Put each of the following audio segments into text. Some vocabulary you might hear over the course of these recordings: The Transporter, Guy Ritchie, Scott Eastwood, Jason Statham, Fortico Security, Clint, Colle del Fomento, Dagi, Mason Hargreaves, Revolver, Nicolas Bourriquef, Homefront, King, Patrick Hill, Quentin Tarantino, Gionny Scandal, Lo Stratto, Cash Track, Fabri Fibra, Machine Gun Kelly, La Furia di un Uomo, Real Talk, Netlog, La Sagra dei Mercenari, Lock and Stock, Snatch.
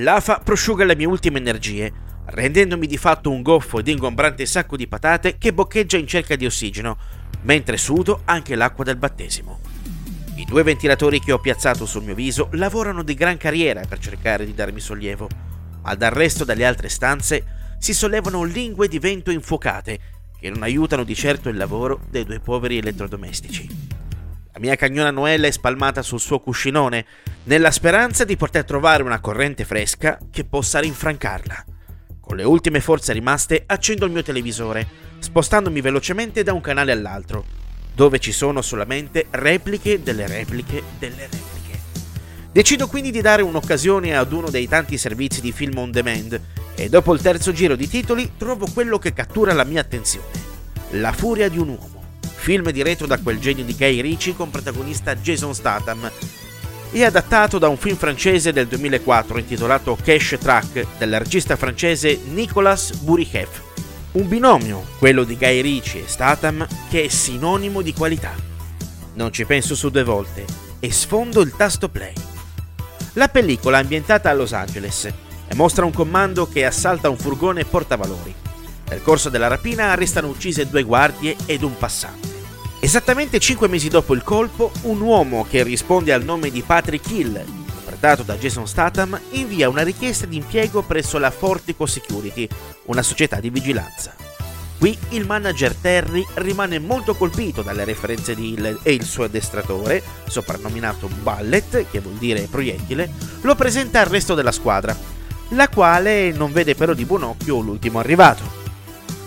L'afa prosciuga le mie ultime energie, rendendomi di fatto un goffo ed ingombrante sacco di patate che boccheggia in cerca di ossigeno, mentre sudo anche l'acqua del battesimo. I due ventilatori che ho piazzato sul mio viso lavorano di gran carriera per cercare di darmi sollievo, ma dal resto delle altre stanze si sollevano lingue di vento infuocate che non aiutano di certo il lavoro dei due poveri elettrodomestici. La mia cagnona Noella è spalmata sul suo cuscinone, nella speranza di poter trovare una corrente fresca che possa rinfrancarla. Con le ultime forze rimaste accendo il mio televisore, spostandomi velocemente da un canale all'altro, dove ci sono solamente repliche delle repliche delle repliche. Decido quindi di dare un'occasione ad uno dei tanti servizi di film on demand e dopo il terzo giro di titoli trovo quello che cattura la mia attenzione, La Furia di un Uomo. Film diretto da quel genio di Guy Ritchie con protagonista Jason Statham e adattato da un film francese del 2004 intitolato Cash Track del regista francese Nicolas Bourriquef. Un binomio, quello di Guy Ritchie e Statham, che è sinonimo di qualità. Non ci penso su due volte e sfondo il tasto play. La pellicola è ambientata a Los Angeles e mostra un comando che assalta un furgone portavalori. Nel corso della rapina restano uccise due guardie ed un passante. Esattamente 5 mesi dopo il colpo, un uomo che risponde al nome di Patrick Hill, interpretato da Jason Statham, invia una richiesta di impiego presso la Fortico Security, una società di vigilanza. Qui il manager Terry rimane molto colpito dalle referenze di Hill e il suo addestratore, soprannominato Bullet, che vuol dire proiettile, lo presenta al resto della squadra, la quale non vede però di buon occhio l'ultimo arrivato.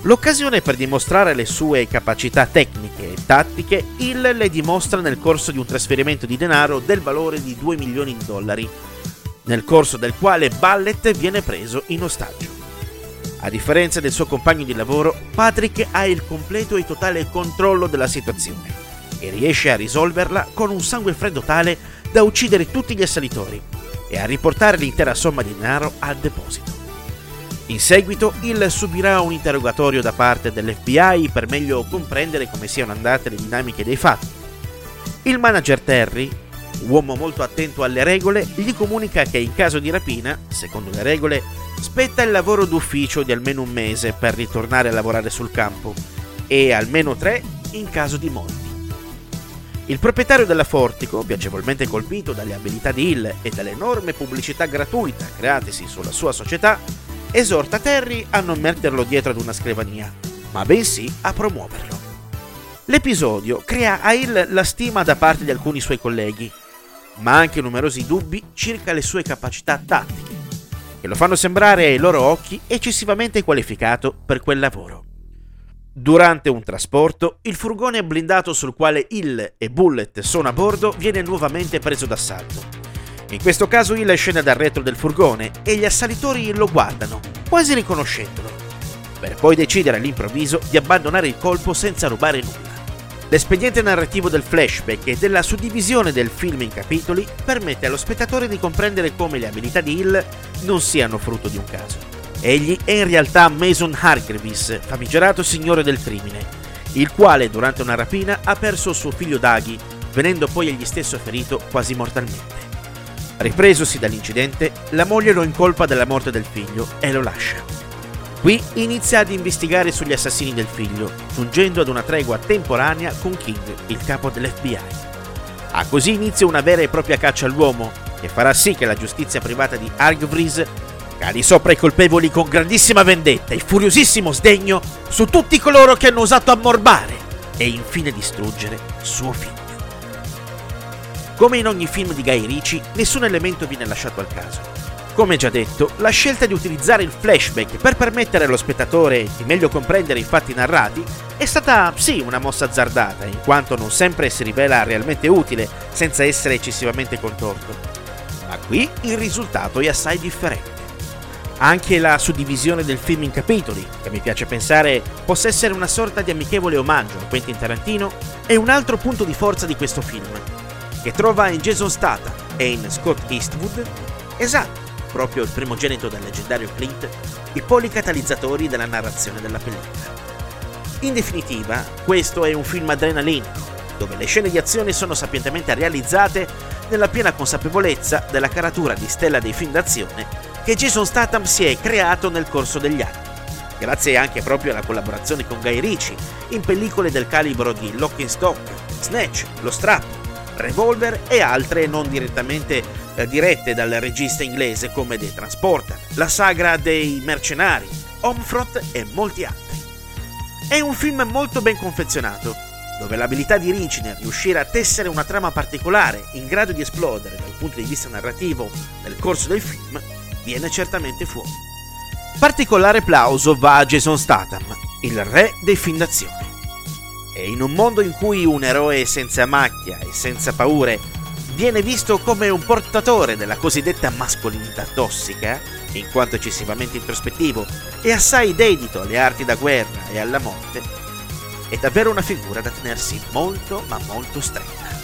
L'occasione per dimostrare le sue capacità tecniche e tattiche, Hill le dimostra nel corso di un trasferimento di denaro del valore di $2 milioni, nel corso del quale Bullet viene preso in ostaggio. A differenza del suo compagno di lavoro, Patrick ha il completo e totale controllo della situazione e riesce a risolverla con un sangue freddo tale da uccidere tutti gli assalitori e a riportare l'intera somma di denaro al deposito. In seguito, Hill subirà un interrogatorio da parte dell'FBI per meglio comprendere come siano andate le dinamiche dei fatti. Il manager Terry, uomo molto attento alle regole, gli comunica che in caso di rapina, secondo le regole, spetta il lavoro d'ufficio di almeno un mese per ritornare a lavorare sul campo e almeno 3 in caso di morti. Il proprietario della Fortico, piacevolmente colpito dalle abilità di Hill e dall'enorme pubblicità gratuita createsi sulla sua società, esorta Terry a non metterlo dietro ad una scrivania, ma bensì a promuoverlo. L'episodio crea a Hill la stima da parte di alcuni suoi colleghi, ma anche numerosi dubbi circa le sue capacità tattiche, che lo fanno sembrare ai loro occhi eccessivamente qualificato per quel lavoro. Durante un trasporto, il furgone blindato sul quale Hill e Bullet sono a bordo viene nuovamente preso d'assalto. In questo caso Hill scende dal retro del furgone e gli assalitori lo guardano, quasi riconoscendolo, per poi decidere all'improvviso di abbandonare il colpo senza rubare nulla. L'espediente narrativo del flashback e della suddivisione del film in capitoli permette allo spettatore di comprendere come le abilità di Hill non siano frutto di un caso. Egli è in realtà Mason Hargreaves, famigerato signore del crimine, il quale durante una rapina ha perso suo figlio Dagi, venendo poi egli stesso ferito quasi mortalmente. Ripresosi dall'incidente, la moglie lo incolpa della morte del figlio e lo lascia. Qui inizia ad investigare sugli assassini del figlio, giungendo ad una tregua temporanea con King, il capo dell'FBI. Ha così inizio una vera e propria caccia all'uomo, che farà sì che la giustizia privata di Hargreaves cali sopra i colpevoli con grandissima vendetta e furiosissimo sdegno su tutti coloro che hanno osato ammorbare e infine distruggere suo figlio. Come in ogni film di Guy Ritchie, nessun elemento viene lasciato al caso. Come già detto, la scelta di utilizzare il flashback per permettere allo spettatore di meglio comprendere i fatti narrati è stata, sì, una mossa azzardata, in quanto non sempre si rivela realmente utile, senza essere eccessivamente contorto. Ma qui il risultato è assai differente. Anche la suddivisione del film in capitoli, che mi piace pensare possa essere una sorta di amichevole omaggio a Quentin Tarantino, è un altro punto di forza di questo film, che trova in Jason Statham e in Scott Eastwood, esatto, proprio il primogenito del leggendario Clint, i poli catalizzatori della narrazione della pellicola. In definitiva, questo è un film adrenalinico, dove le scene di azione sono sapientemente realizzate nella piena consapevolezza della caratura di stella dei film d'azione che Jason Statham si è creato nel corso degli anni, grazie anche proprio alla collaborazione con Guy Ritchie in pellicole del calibro di Lock and Stock, Snatch, Lo Stratto, Revolver e altre non direttamente dirette dal regista inglese come The Transporter, La Sagra dei Mercenari, Homefront e molti altri. È un film molto ben confezionato, dove l'abilità di Ritchie nel riuscire a tessere una trama particolare in grado di esplodere dal punto di vista narrativo nel corso del film viene certamente fuori. Particolare plauso va a Jason Statham, il re dei film d'azione. E in un mondo in cui un eroe senza macchia e senza paure viene visto come un portatore della cosiddetta mascolinità tossica, in quanto eccessivamente introspettivo e assai dedito alle arti da guerra e alla morte, è davvero una figura da tenersi molto ma molto stretta.